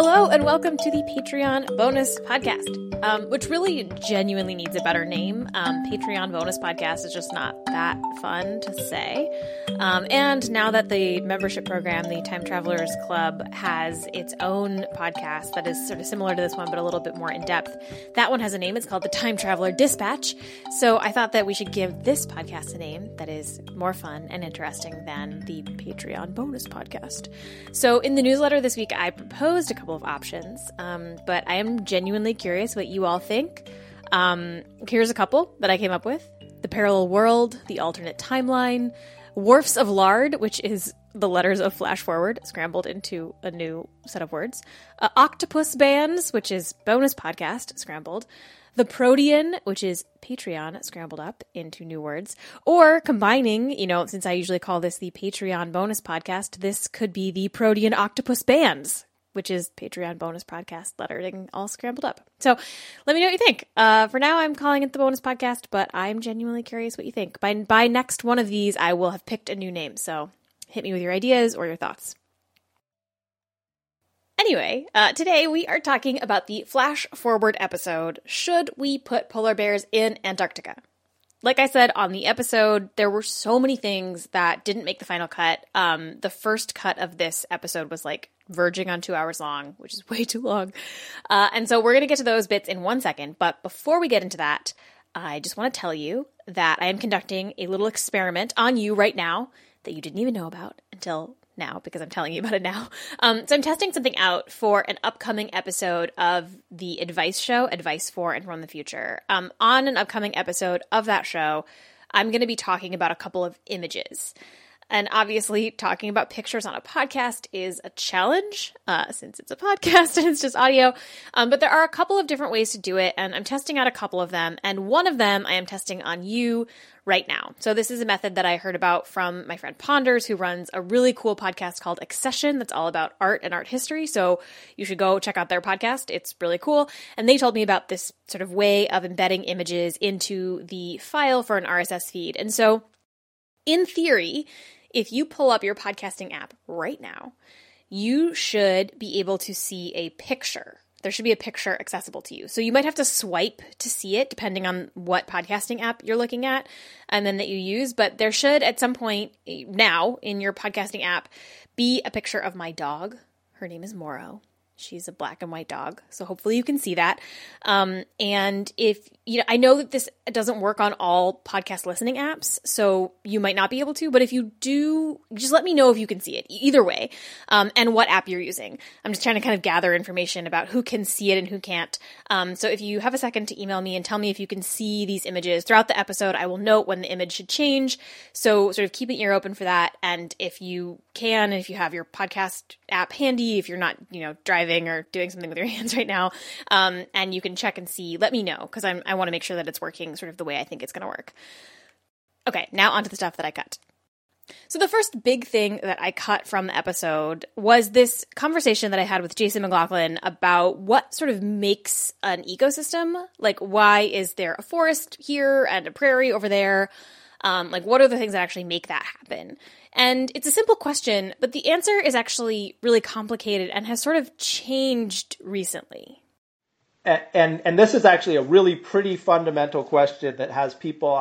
Hello and welcome to the Patreon bonus podcast, which really genuinely needs a better name. Patreon bonus podcast is just not that fun to say. And now that the membership program, the Time Travelers Club, has its own podcast that is sort of similar to this one, but a little bit more in depth. That one has a name. It's called the Time Traveler Dispatch. So I thought that we should give this podcast a name that is more fun and interesting than the Patreon bonus podcast. So in the newsletter this week, I proposed a couple of options, but I am genuinely curious what you all think. Here's a couple that I came up with. The Parallel World, the Alternate Timeline, Wharfs of Lard, which is the letters of Flash Forward scrambled into a new set of words, Octopus Bands, which is bonus podcast scrambled, The Protean, which is Patreon scrambled up into new words, or combining, since I usually call this the Patreon bonus podcast, this could be the Protean Octopus Bands, which is Patreon bonus podcast lettering all scrambled up. So let me know what you think. For now, I'm calling it the bonus podcast, but I'm genuinely curious what you think. By next one of these, I will have picked a new name. So hit me with your ideas or your thoughts. Anyway, today we are talking about the Flash Forward episode, Should We Put Polar Bears in Antarctica? Like I said on the episode, there were so many things that didn't make the final cut. The first cut of this episode was verging on 2 hours long, which is way too long. And so we're going to get to those bits in 1 second. But before we get into that, I just want to tell you that I am conducting a little experiment on you right now that you didn't even know about until now, because I'm telling you about it now. So I'm testing something out for an upcoming episode of the Advice show, Advice for and From the Future. On an upcoming episode of that show, I'm going to be talking about a couple of images. And obviously, talking about pictures on a podcast is a challenge, since it's a podcast and it's just audio. But there are a couple of different ways to do it, and I'm testing out a couple of them. And one of them I am testing on you right now. So this is a method that I heard about from my friend Ponders, who runs a really cool podcast called Accession that's all about art and art history. So you should go check out their podcast. It's really cool. And they told me about this sort of way of embedding images into the file for an RSS feed. And so in theory, if you pull up your podcasting app right now, you should be able to see a picture. There should be a picture accessible to you. So you might have to swipe to see it, depending on what podcasting app you're looking at and then that you use. But there should, at some point now in your podcasting app, be a picture of my dog. Her name is Moro. She's a black and white dog, so hopefully you can see that. And if I know that this doesn't work on all podcast listening apps, so you might not be able to. But if you do, just let me know if you can see it. Either way, and what app you're using. I'm just trying to kind of gather information about who can see it and who can't. So if you have a second to email me and tell me if you can see these images throughout the episode, I will note when the image should change. So sort of keep an ear open for that. And if you can, and if you have your podcast app handy, if you're not, driving or doing something with your hands right now, and you can check and see, let me know, because I want to make sure that it's working sort of the way I think it's going to work. Okay, now onto the stuff that I cut. So the first big thing that I cut from the episode was this conversation that I had with Jason McLaughlin about what sort of makes an ecosystem. Why is there a forest here and a prairie over there? What are the things that actually make that happen? And it's a simple question, but the answer is actually really complicated and has sort of changed recently. And this is actually a really pretty fundamental question that has people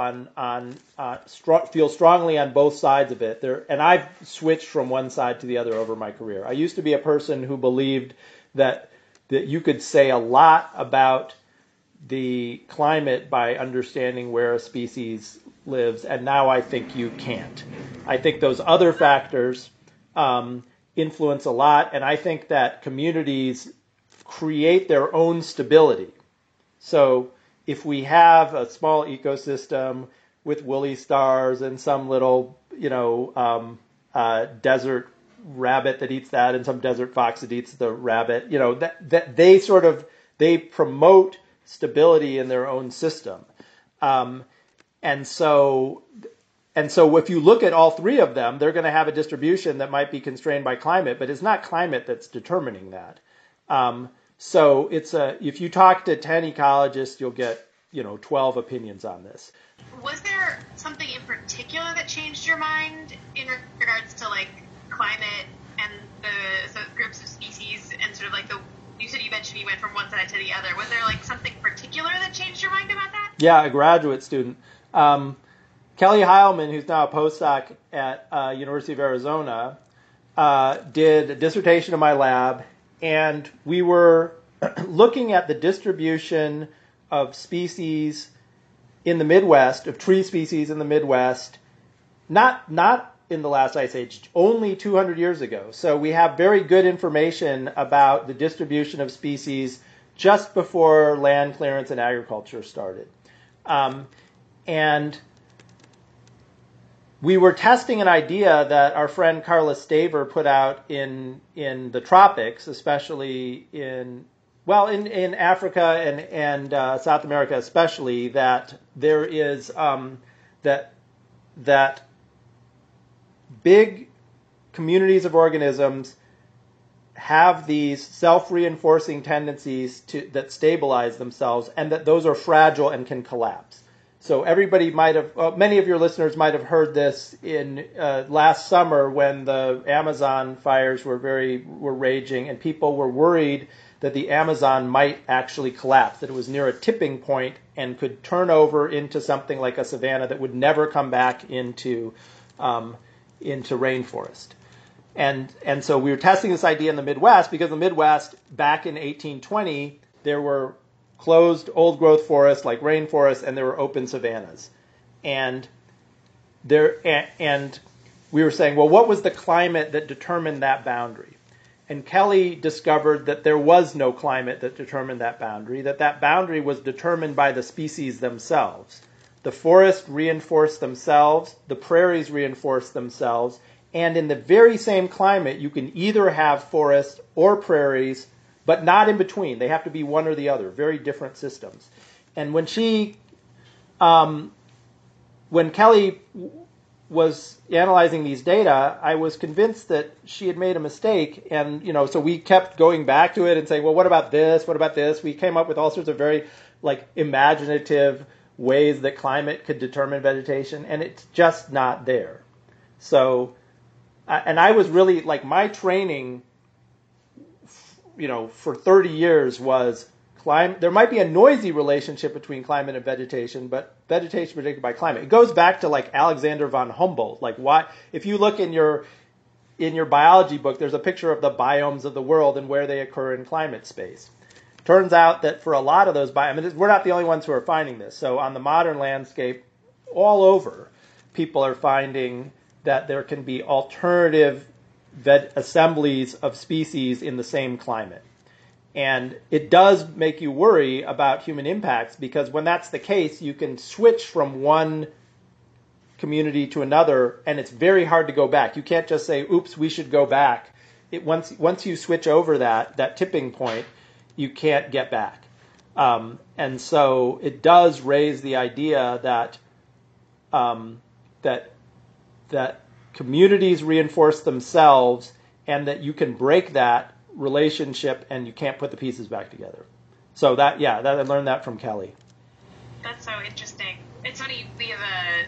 feel strongly on both sides of it. And I've switched from one side to the other over my career. I used to be a person who believed that you could say a lot about the climate by understanding where a species lives, and now I think you can't. I think those other factors influence a lot, and I think that communities create their own stability. So if we have a small ecosystem with woolly stars and some little, desert rabbit that eats that, and some desert fox that eats the rabbit, that they promote stability in their own system. And so if you look at all three of them, they're going to have a distribution that might be constrained by climate, but it's not climate that's determining that. So if you talk to 10 ecologists, you'll get, 12 opinions on this. Was there something in particular that changed your mind in regards to climate and the groups of species and the you said you mentioned you went from one side to the other. Was there like something particular that changed your mind about that? Yeah, a graduate student. Kelly Heilman, who's now a postdoc at University of Arizona, did a dissertation in my lab, and we were looking at the distribution of species in the Midwest, of tree species in the Midwest, not in the last ice age, only 200 years ago. So we have very good information about the distribution of species just before land clearance and agriculture started. And we were testing an idea that our friend Carla Staver put out in the tropics, especially in Africa and South America especially, that there is that big communities of organisms have these self-reinforcing tendencies that stabilize themselves, and that those are fragile and can collapse. So everybody might have, many of your listeners might have heard this in last summer when the Amazon fires were raging, and people were worried that the Amazon might actually collapse, that it was near a tipping point and could turn over into something like a savanna that would never come back into rainforest. And so we were testing this idea in the Midwest, because the Midwest, back in 1820, there were closed old growth forests like rainforests, and there were open savannas. And we were saying, well, what was the climate that determined that boundary? And Kelly discovered that there was no climate that determined that boundary, that boundary was determined by the species themselves. The forests reinforce themselves, the prairies reinforce themselves, and in the very same climate, you can either have forests or prairies, but not in between. They have to be one or the other, very different systems. And when Kelly was analyzing these data, I was convinced that she had made a mistake, and so we kept going back to it and saying, well, what about this? What about this? We came up with all sorts of very imaginative ways that climate could determine vegetation, and it's just not there. So, and I was really, my training, for 30 years was climate. There might be a noisy relationship between climate and vegetation, but vegetation predicted by climate. It goes back to Alexander von Humboldt. Why, if you look in your biology book, there's a picture of the biomes of the world and where they occur in climate space. Turns out that for a lot of those biomes, we're not the only ones who are finding this. So on the modern landscape, all over, people are finding that there can be alternative assemblies of species in the same climate. And it does make you worry about human impacts, because when that's the case, you can switch from one community to another, and it's very hard to go back. You can't just say, oops, we should go back. Once you switch over that tipping point, you can't get back. And so it does raise the idea that that communities reinforce themselves, and that you can break that relationship and you can't put the pieces back together. So I learned that from Kelly. That's so interesting. It's funny, we have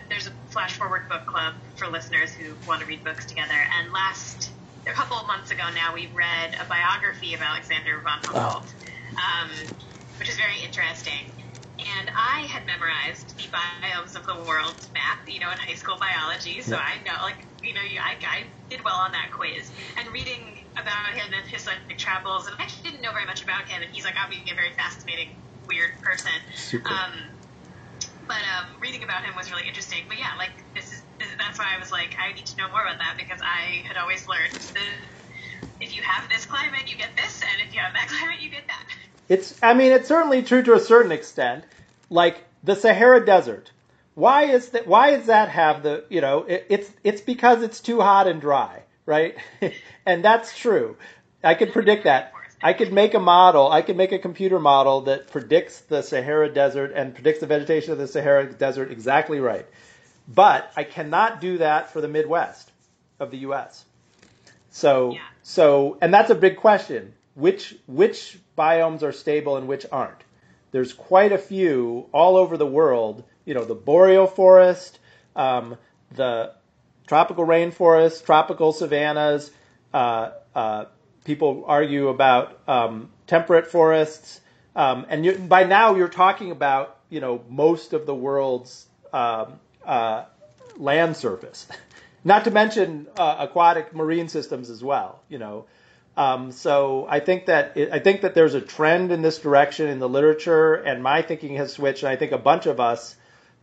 there's a Flash Forward book club for listeners who want to read books together, and a couple of months ago now, we read a biography of Alexander von Humboldt, which is very interesting. And I had memorized the biomes of the world map, in high school biology. So I know, I did well on that quiz. And reading about him and his travels, and I actually didn't know very much about him. And he's obviously a very fascinating, weird person. Super. But reading about him was really interesting. But yeah, that's why I was I need to know more about that, because I had always learned that if you have this climate, you get this, and if you have that climate, you get that. It's certainly true to a certain extent. The Sahara Desert. Why does that have the, it's because it's too hot and dry, right? And that's true. I could predict that. I could make a computer model that predicts the Sahara Desert and predicts the vegetation of the Sahara Desert exactly right. But I cannot do that for the Midwest of the U.S. So, and that's a big question. Which biomes are stable and which aren't? There's quite a few all over the world. The boreal forest, the tropical rainforest, tropical savannas, people argue about temperate forests. And by now you're talking about, you know, most of the world's land surface, not to mention aquatic marine systems as well, you know. So I think that there's a trend in this direction in the literature, and my thinking has switched. And I think a bunch of us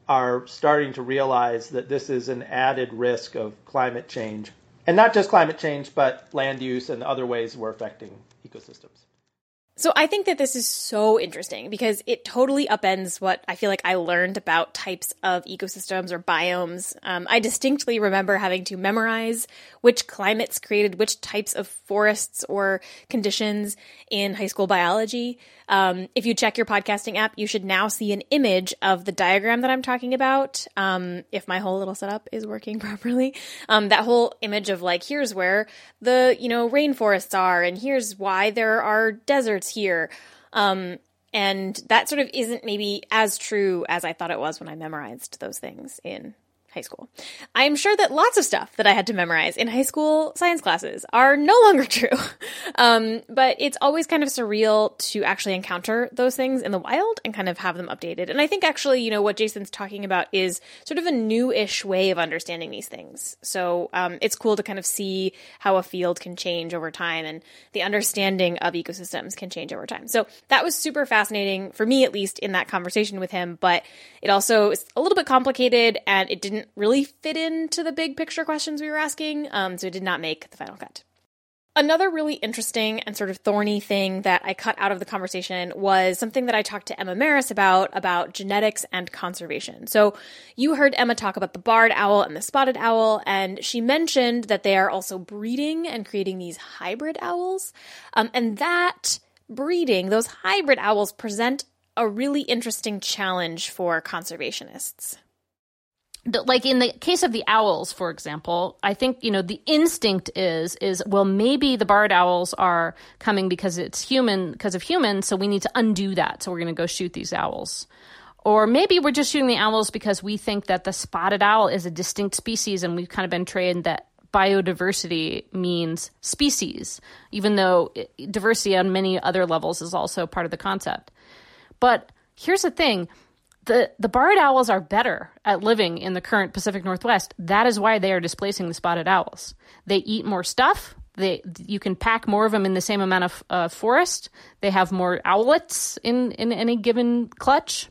are starting to realize that this is an added risk of climate change, and not just climate change, but land use and other ways we're affecting ecosystems. So I think that this is so interesting because it totally upends what I feel like I learned about types of ecosystems or biomes. I distinctly remember having to memorize which climates created which types of forests or conditions in high school biology. If you check your podcasting app, you should now see an image of the diagram that I'm talking about. If my whole little setup is working properly, that whole image of like, here's where the, you know, rainforests are and here's why there are deserts here. And that sort of isn't maybe as true as I thought it was when I memorized those things in high school. I'm sure that lots of stuff that I had to memorize in high school science classes are no longer true. But it's always kind of surreal to actually encounter those things in the wild and kind of have them updated. And I think actually, you know, what Jason's talking about is sort of a newish way of understanding these things. So it's cool to kind of see how a field can change over time and the understanding of ecosystems can change over time. So that was super fascinating for me, at least in that conversation with him. But it also is a little bit complicated and it didn't really fit into the big picture questions we were asking, so it did not make the final cut. Another really interesting and sort of thorny thing that I cut out of the conversation was something that I talked to Emma Maris about genetics and conservation. So you heard Emma talk about the barred owl and the spotted owl, and she mentioned that they are also breeding and creating these hybrid owls. And that breeding, those hybrid owls, present a really interesting challenge for conservationists. Like in the case of the owls, for example, I think, you know, the instinct is, well, maybe the barred owls are coming because of humans. So we need to undo that. So we're going to go shoot these owls. Or maybe we're just shooting the owls because we think that the spotted owl is a distinct species. And we've kind of been trained that biodiversity means species, even though diversity on many other levels is also part of the concept. But here's the thing. The barred owls are better at living in the current Pacific Northwest. That is why they are displacing the spotted owls. They eat more stuff. You can pack more of them in the same amount of forest. They have more owlets in any given clutch.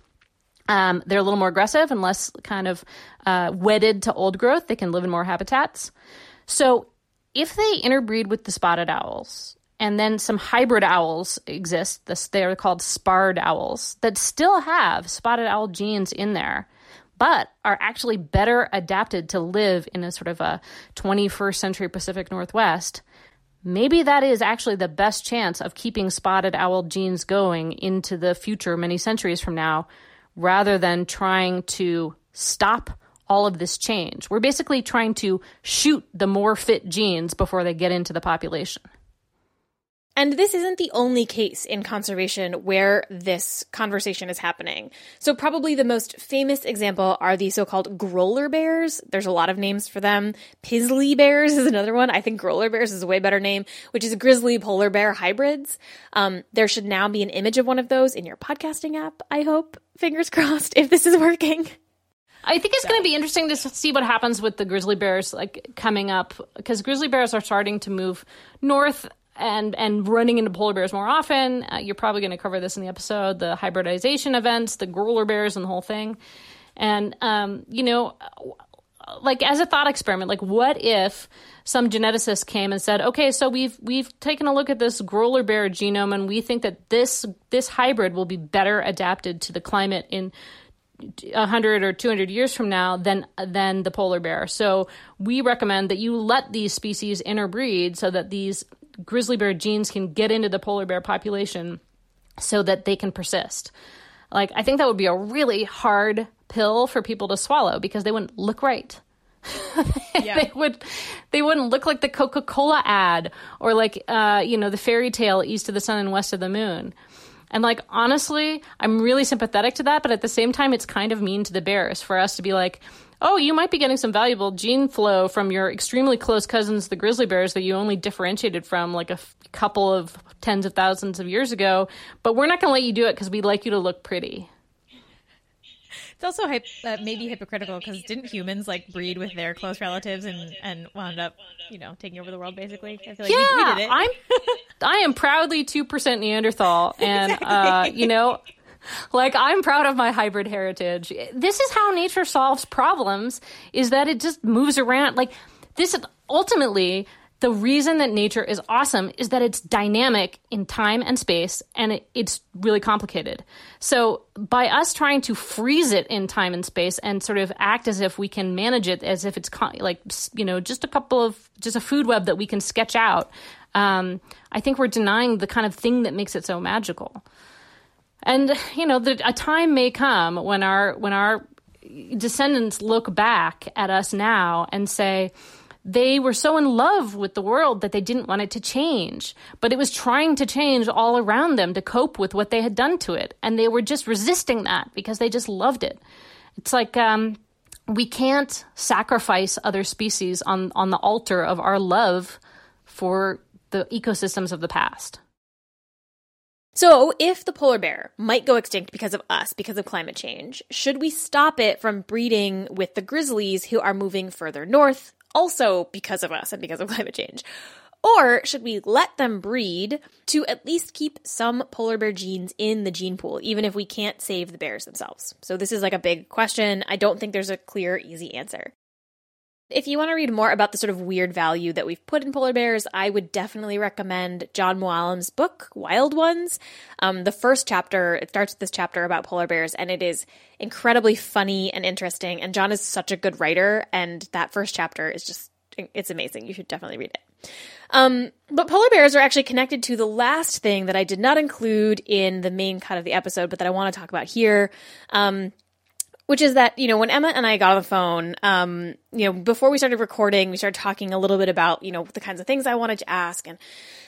They're a little more aggressive and less kind of wedded to old growth. They can live in more habitats. So if they interbreed with the spotted owls, and then some hybrid owls exist. They are called sparred owls that still have spotted owl genes in there, but are actually better adapted to live in a sort of a 21st century Pacific Northwest. Maybe that is actually the best chance of keeping spotted owl genes going into the future, many centuries from now, rather than trying to stop all of this change. We're basically trying to shoot the more fit genes before they get into the population. And this isn't the only case in conservation where this conversation is happening. So probably the most famous example are the so-called growler bears. There's a lot of names for them. Pizzly bears is another one. I think growler bears is a way better name, which is grizzly polar bear hybrids. There should now be an image of one of those in your podcasting app, I hope. Fingers crossed if this is working. I think it's going to be interesting to see what happens with the grizzly bears like coming up, because grizzly bears are starting to move north and running into polar bears more often. You're probably going to cover this in the episode, the hybridization events, the growler bears and the whole thing. And, you know, like as a thought experiment, like what if some geneticist came and said, okay, so we've taken a look at this growler bear genome and we think that this hybrid will be better adapted to the climate in 100 or 200 years from now than the polar bear. So we recommend that you let these species interbreed so that these grizzly bear genes can get into the polar bear population so that they can persist. Like, I think that would be a really hard pill for people to swallow because they wouldn't look right. Yeah. They wouldn't look like the Coca-Cola ad or like, you know, the fairy tale East of the Sun and West of the Moon. And like, honestly, I'm really sympathetic to that. But at the same time, it's kind of mean to the bears for us to be like, oh, you might be getting some valuable gene flow from your extremely close cousins, the grizzly bears, that you only differentiated from like a couple of tens of thousands of years ago. But we're not going to let you do it because we'd like you to look pretty. It's also maybe hypocritical because didn't humans like breed with their close relatives and wound up, you know, taking over the world basically? I feel like we did it. I am proudly 2% Neanderthal and, exactly. You know... Like, I'm proud of my hybrid heritage. This is how nature solves problems, is that it just moves around. Like, this is ultimately the reason that nature is awesome, is that it's dynamic in time and space, and it's really complicated. So by us trying to freeze it in time and space and sort of act as if we can manage it, as if it's just a food web that we can sketch out, I think we're denying the kind of thing that makes it so magical. And, you know, a time may come when our descendants look back at us now and say they were so in love with the world that they didn't want it to change. But it was trying to change all around them to cope with what they had done to it. And they were just resisting that because they just loved it. It's like we can't sacrifice other species on the altar of our love for the ecosystems of the past. So if the polar bear might go extinct because of us, because of climate change, should we stop it from breeding with the grizzlies who are moving further north, also because of us and because of climate change? Or should we let them breed to at least keep some polar bear genes in the gene pool, even if we can't save the bears themselves? So this is like a big question. I don't think there's a clear, easy answer. If you want to read more about the sort of weird value that we've put in polar bears, I would definitely recommend John Mooallem's book, Wild Ones. The first chapter, it starts with this chapter about polar bears, and it is incredibly funny and interesting. And John is such a good writer, and that first chapter is just, it's amazing. You should definitely read it. But polar bears are actually connected to the last thing that I did not include in the main cut of the episode, but that I want to talk about here. Which is that, you know, when Emma and I got on the phone, you know, before we started recording, we started talking a little bit about, you know, the kinds of things I wanted to ask. And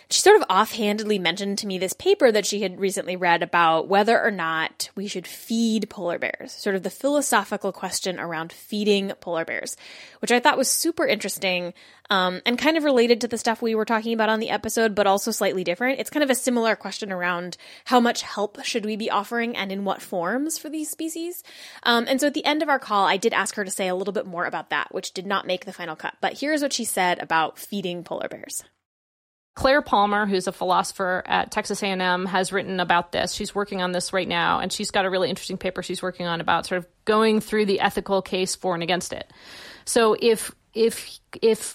she sort of offhandedly mentioned to me this paper that she had recently read about whether or not we should feed polar bears, sort of the philosophical question around feeding polar bears, which I thought was super interesting and kind of related to the stuff we were talking about on the episode, but also slightly different. It's kind of a similar question around how much help should we be offering and in what forms for these species. And so at the end of our call, I did ask her to say a little bit more about that, which did not make the final cut. But here's what she said about feeding polar bears. Claire Palmer, who's a philosopher at Texas A&M, has written about this. She's working on this right now, and she's got a really interesting paper she's working on about sort of going through the ethical case for and against it. So if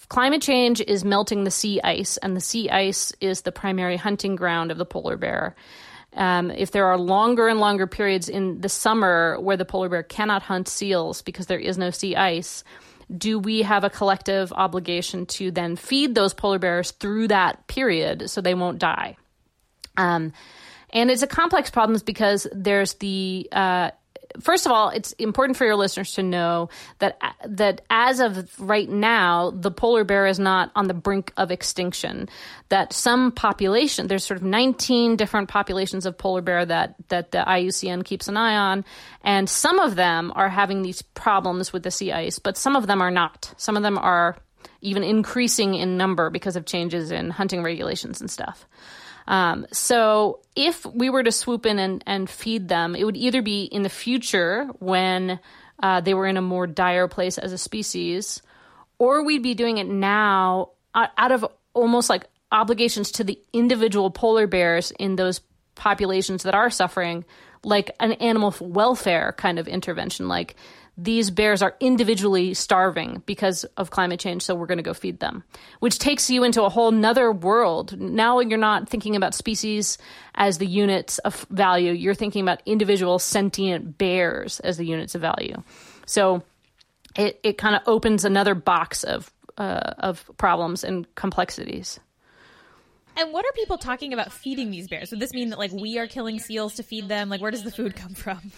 climate change is melting the sea ice, and the sea ice is the primary hunting ground of the polar bear, if there are longer and longer periods in the summer where the polar bear cannot hunt seals because there is no sea ice, do we have a collective obligation to then feed those polar bears through that period so they won't die? And it's a complex problem because there's the first of all, it's important for your listeners to know that as of right now, the polar bear is not on the brink of extinction. That some population, there's sort of 19 different populations of polar bear that the IUCN keeps an eye on, and some of them are having these problems with the sea ice, but some of them are not. Some of them are even increasing in number because of changes in hunting regulations and stuff. So if we were to swoop in and feed them, it would either be in the future when they were in a more dire place as a species, or we'd be doing it now out of almost like obligations to the individual polar bears in those populations that are suffering, like an animal welfare kind of intervention. Like, these bears are individually starving because of climate change, so we're going to go feed them, which takes you into a whole nother world. Now you're not thinking about species as the units of value. You're thinking about individual sentient bears as the units of value. So it kind of opens another box of problems and complexities. And what are people talking about feeding these bears? Would this mean that, like, we are killing seals to feed them? Like, where does the food come from?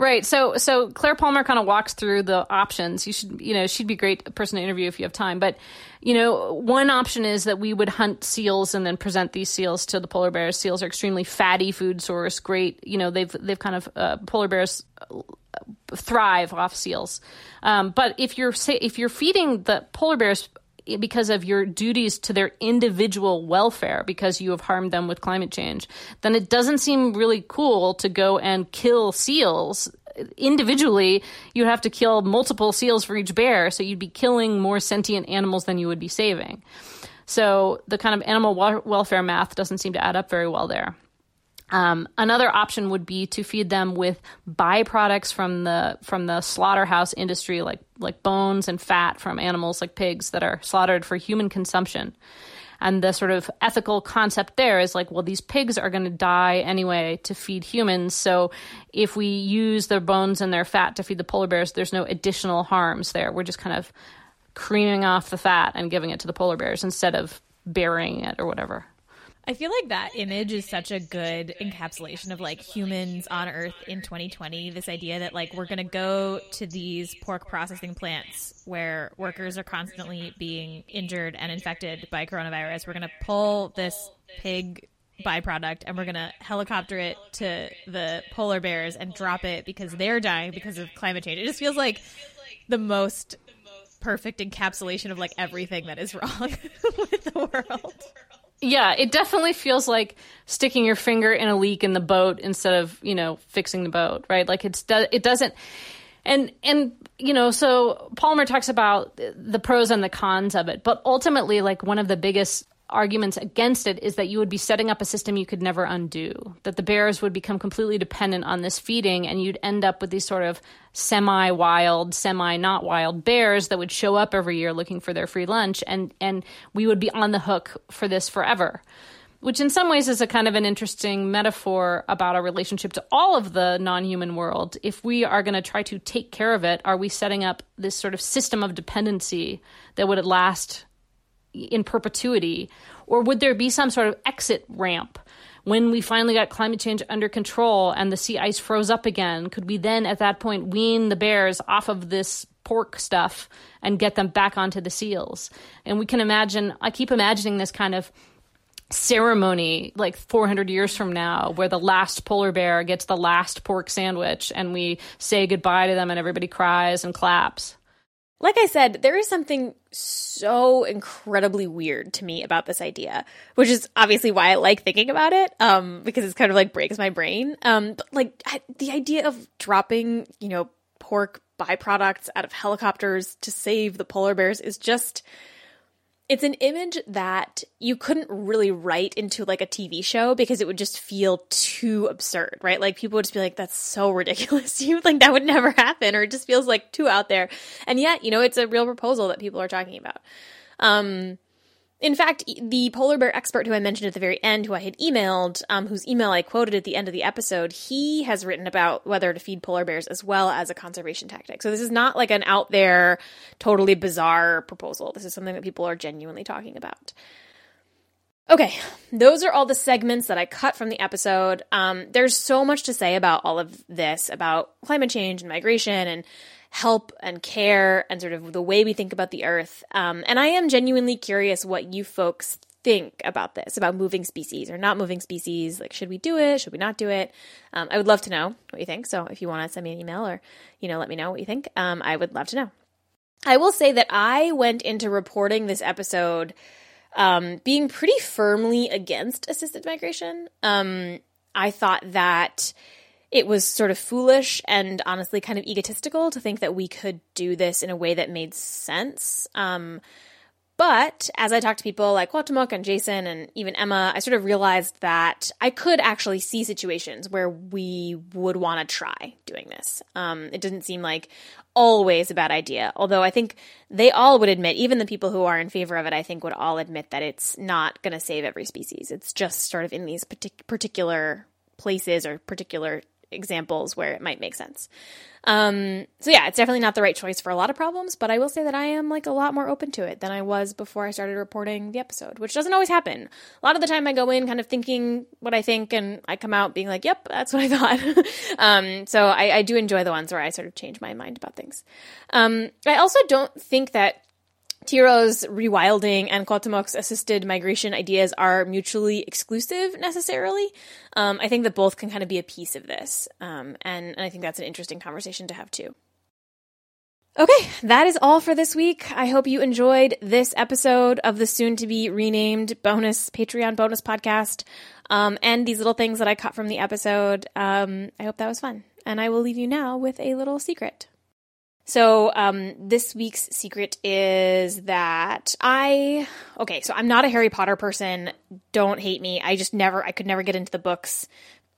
Right. So Claire Palmer kind of walks through the options. She'd be a great person to interview if you have time. But, you know, one option is that we would hunt seals and then present these seals to the polar bears. Seals are extremely fatty food source. Great. You know, they've kind of polar bears thrive off seals. But if you're feeding the polar bears because of your duties to their individual welfare, because you have harmed them with climate change, then it doesn't seem really cool to go and kill seals individually. You have to kill multiple seals for each bear, so you'd be killing more sentient animals than you would be saving. So the kind of animal welfare math doesn't seem to add up very well there. Another option would be to feed them with byproducts from the slaughterhouse industry, like bones and fat from animals like pigs that are slaughtered for human consumption. And the sort of ethical concept there is like, well, these pigs are going to die anyway to feed humans. So if we use their bones and their fat to feed the polar bears, there's no additional harms there. We're just kind of creaming off the fat and giving it to the polar bears instead of burying it or whatever. I feel like that image is such a good encapsulation of like humans on Earth in 2020. This idea that like we're going to go to these pork processing plants where workers are constantly being injured and infected by coronavirus. We're going to pull this pig byproduct and we're going to helicopter it to the polar bears and drop it because they're dying because of climate change. It just feels like the most perfect encapsulation of like everything that is wrong with the world. Yeah, it definitely feels like sticking your finger in a leak in the boat instead of, you know, fixing the boat, right? Like it doesn't. And you know, so Palmer talks about the pros and the cons of it, but ultimately, like one of the biggest arguments against it is that you would be setting up a system you could never undo, that the bears would become completely dependent on this feeding, and you'd end up with these sort of semi-wild, semi-not wild bears that would show up every year looking for their free lunch, and we would be on the hook for this forever, which in some ways is a kind of an interesting metaphor about our relationship to all of the non-human world. If we are going to try to take care of it, are we setting up this sort of system of dependency that would last in perpetuity, or would there be some sort of exit ramp when we finally got climate change under control and the sea ice froze up again? Could we then at that point wean the bears off of this pork stuff and get them back onto the seals? And we can imagine, I keep imagining this kind of ceremony like 400 years from now where the last polar bear gets the last pork sandwich and we say goodbye to them and everybody cries and claps. Like I said, there is something so incredibly weird to me about this idea, which is obviously why I like thinking about it, because it's kind of like breaks my brain. But like the idea of dropping, you know, pork byproducts out of helicopters to save the polar bears is just, it's an image that you couldn't really write into like a TV show because it would just feel too absurd, right? Like people would just be like, that's so ridiculous. You like that would never happen, or it just feels like too out there. And yet, you know, it's a real proposal that people are talking about. In fact, the polar bear expert who I mentioned at the very end, who I had emailed, whose email I quoted at the end of the episode, he has written about whether to feed polar bears as well as a conservation tactic. So this is not like an out there, totally bizarre proposal. This is something that people are genuinely talking about. Okay, those are all the segments that I cut from the episode. There's so much to say about all of this, about climate change and migration and help and care and sort of the way we think about the earth. And I am genuinely curious what you folks think about this, about moving species or not moving species. Like, should we do it? Should we not do it? I would love to know what you think. So if you want to send me an email or, you know, let me know what you think, I would love to know. I will say that I went into reporting this episode being pretty firmly against assisted migration. I thought that it was sort of foolish and honestly kind of egotistical to think that we could do this in a way that made sense. But as I talked to people like Cuauhtemoc and Jason and even Emma, I sort of realized that I could actually see situations where we would want to try doing this. It didn't seem like always a bad idea, although I think they all would admit, even the people who are in favor of it, I think would all admit that it's not going to save every species. It's just sort of in these particular places or particular examples where it might make sense. So yeah, it's definitely not the right choice for a lot of problems, but I will say that I am like a lot more open to it than I was before I started reporting the episode, which doesn't always happen. A lot of the time I go in kind of thinking what I think and I come out being like, yep, that's what I thought. So I do enjoy the ones where I sort of change my mind about things. I also don't think that Tiro's rewilding and Cuauhtemoc's assisted migration ideas are mutually exclusive necessarily. I think that both can kind of be a piece of this. And I think that's an interesting conversation to have too. Okay, that is all for this week. I hope you enjoyed this episode of the soon-to-be renamed bonus Patreon bonus podcast and these little things that I caught from the episode. I hope that was fun. And I will leave you now with a little secret. So this week's secret is that so I'm not a Harry Potter person. Don't hate me. I could never get into the books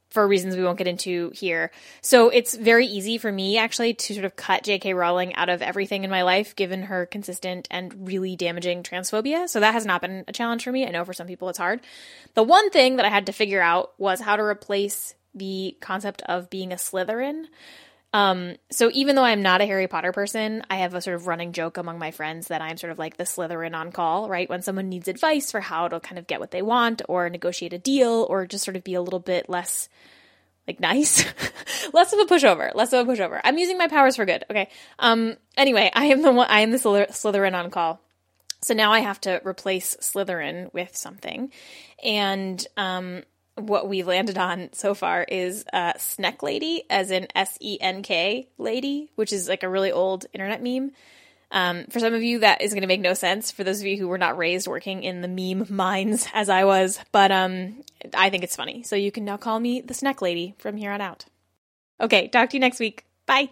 for reasons we won't get into here. So it's very easy for me actually to sort of cut J.K. Rowling out of everything in my life, given her consistent and really damaging transphobia. So that has not been a challenge for me. I know for some people it's hard. The one thing that I had to figure out was how to replace the concept of being a Slytherin. So even though I'm not a Harry Potter person, I have a sort of running joke among my friends that I'm sort of like the Slytherin on call, right? When someone needs advice for how to kind of get what they want or negotiate a deal or just sort of be a little bit less like nice, less of a pushover. I'm using my powers for good. Okay. Anyway, I am the Slytherin on call. So now I have to replace Slytherin with something. And, what we've landed on so far is Sneck Lady, as in S-E-N-K lady, which is like a really old internet meme. For some of you, that is going to make no sense. For those of you who were not raised working in the meme mines as I was, but I think it's funny. So you can now call me the Sneck Lady from here on out. Okay, talk to you next week. Bye.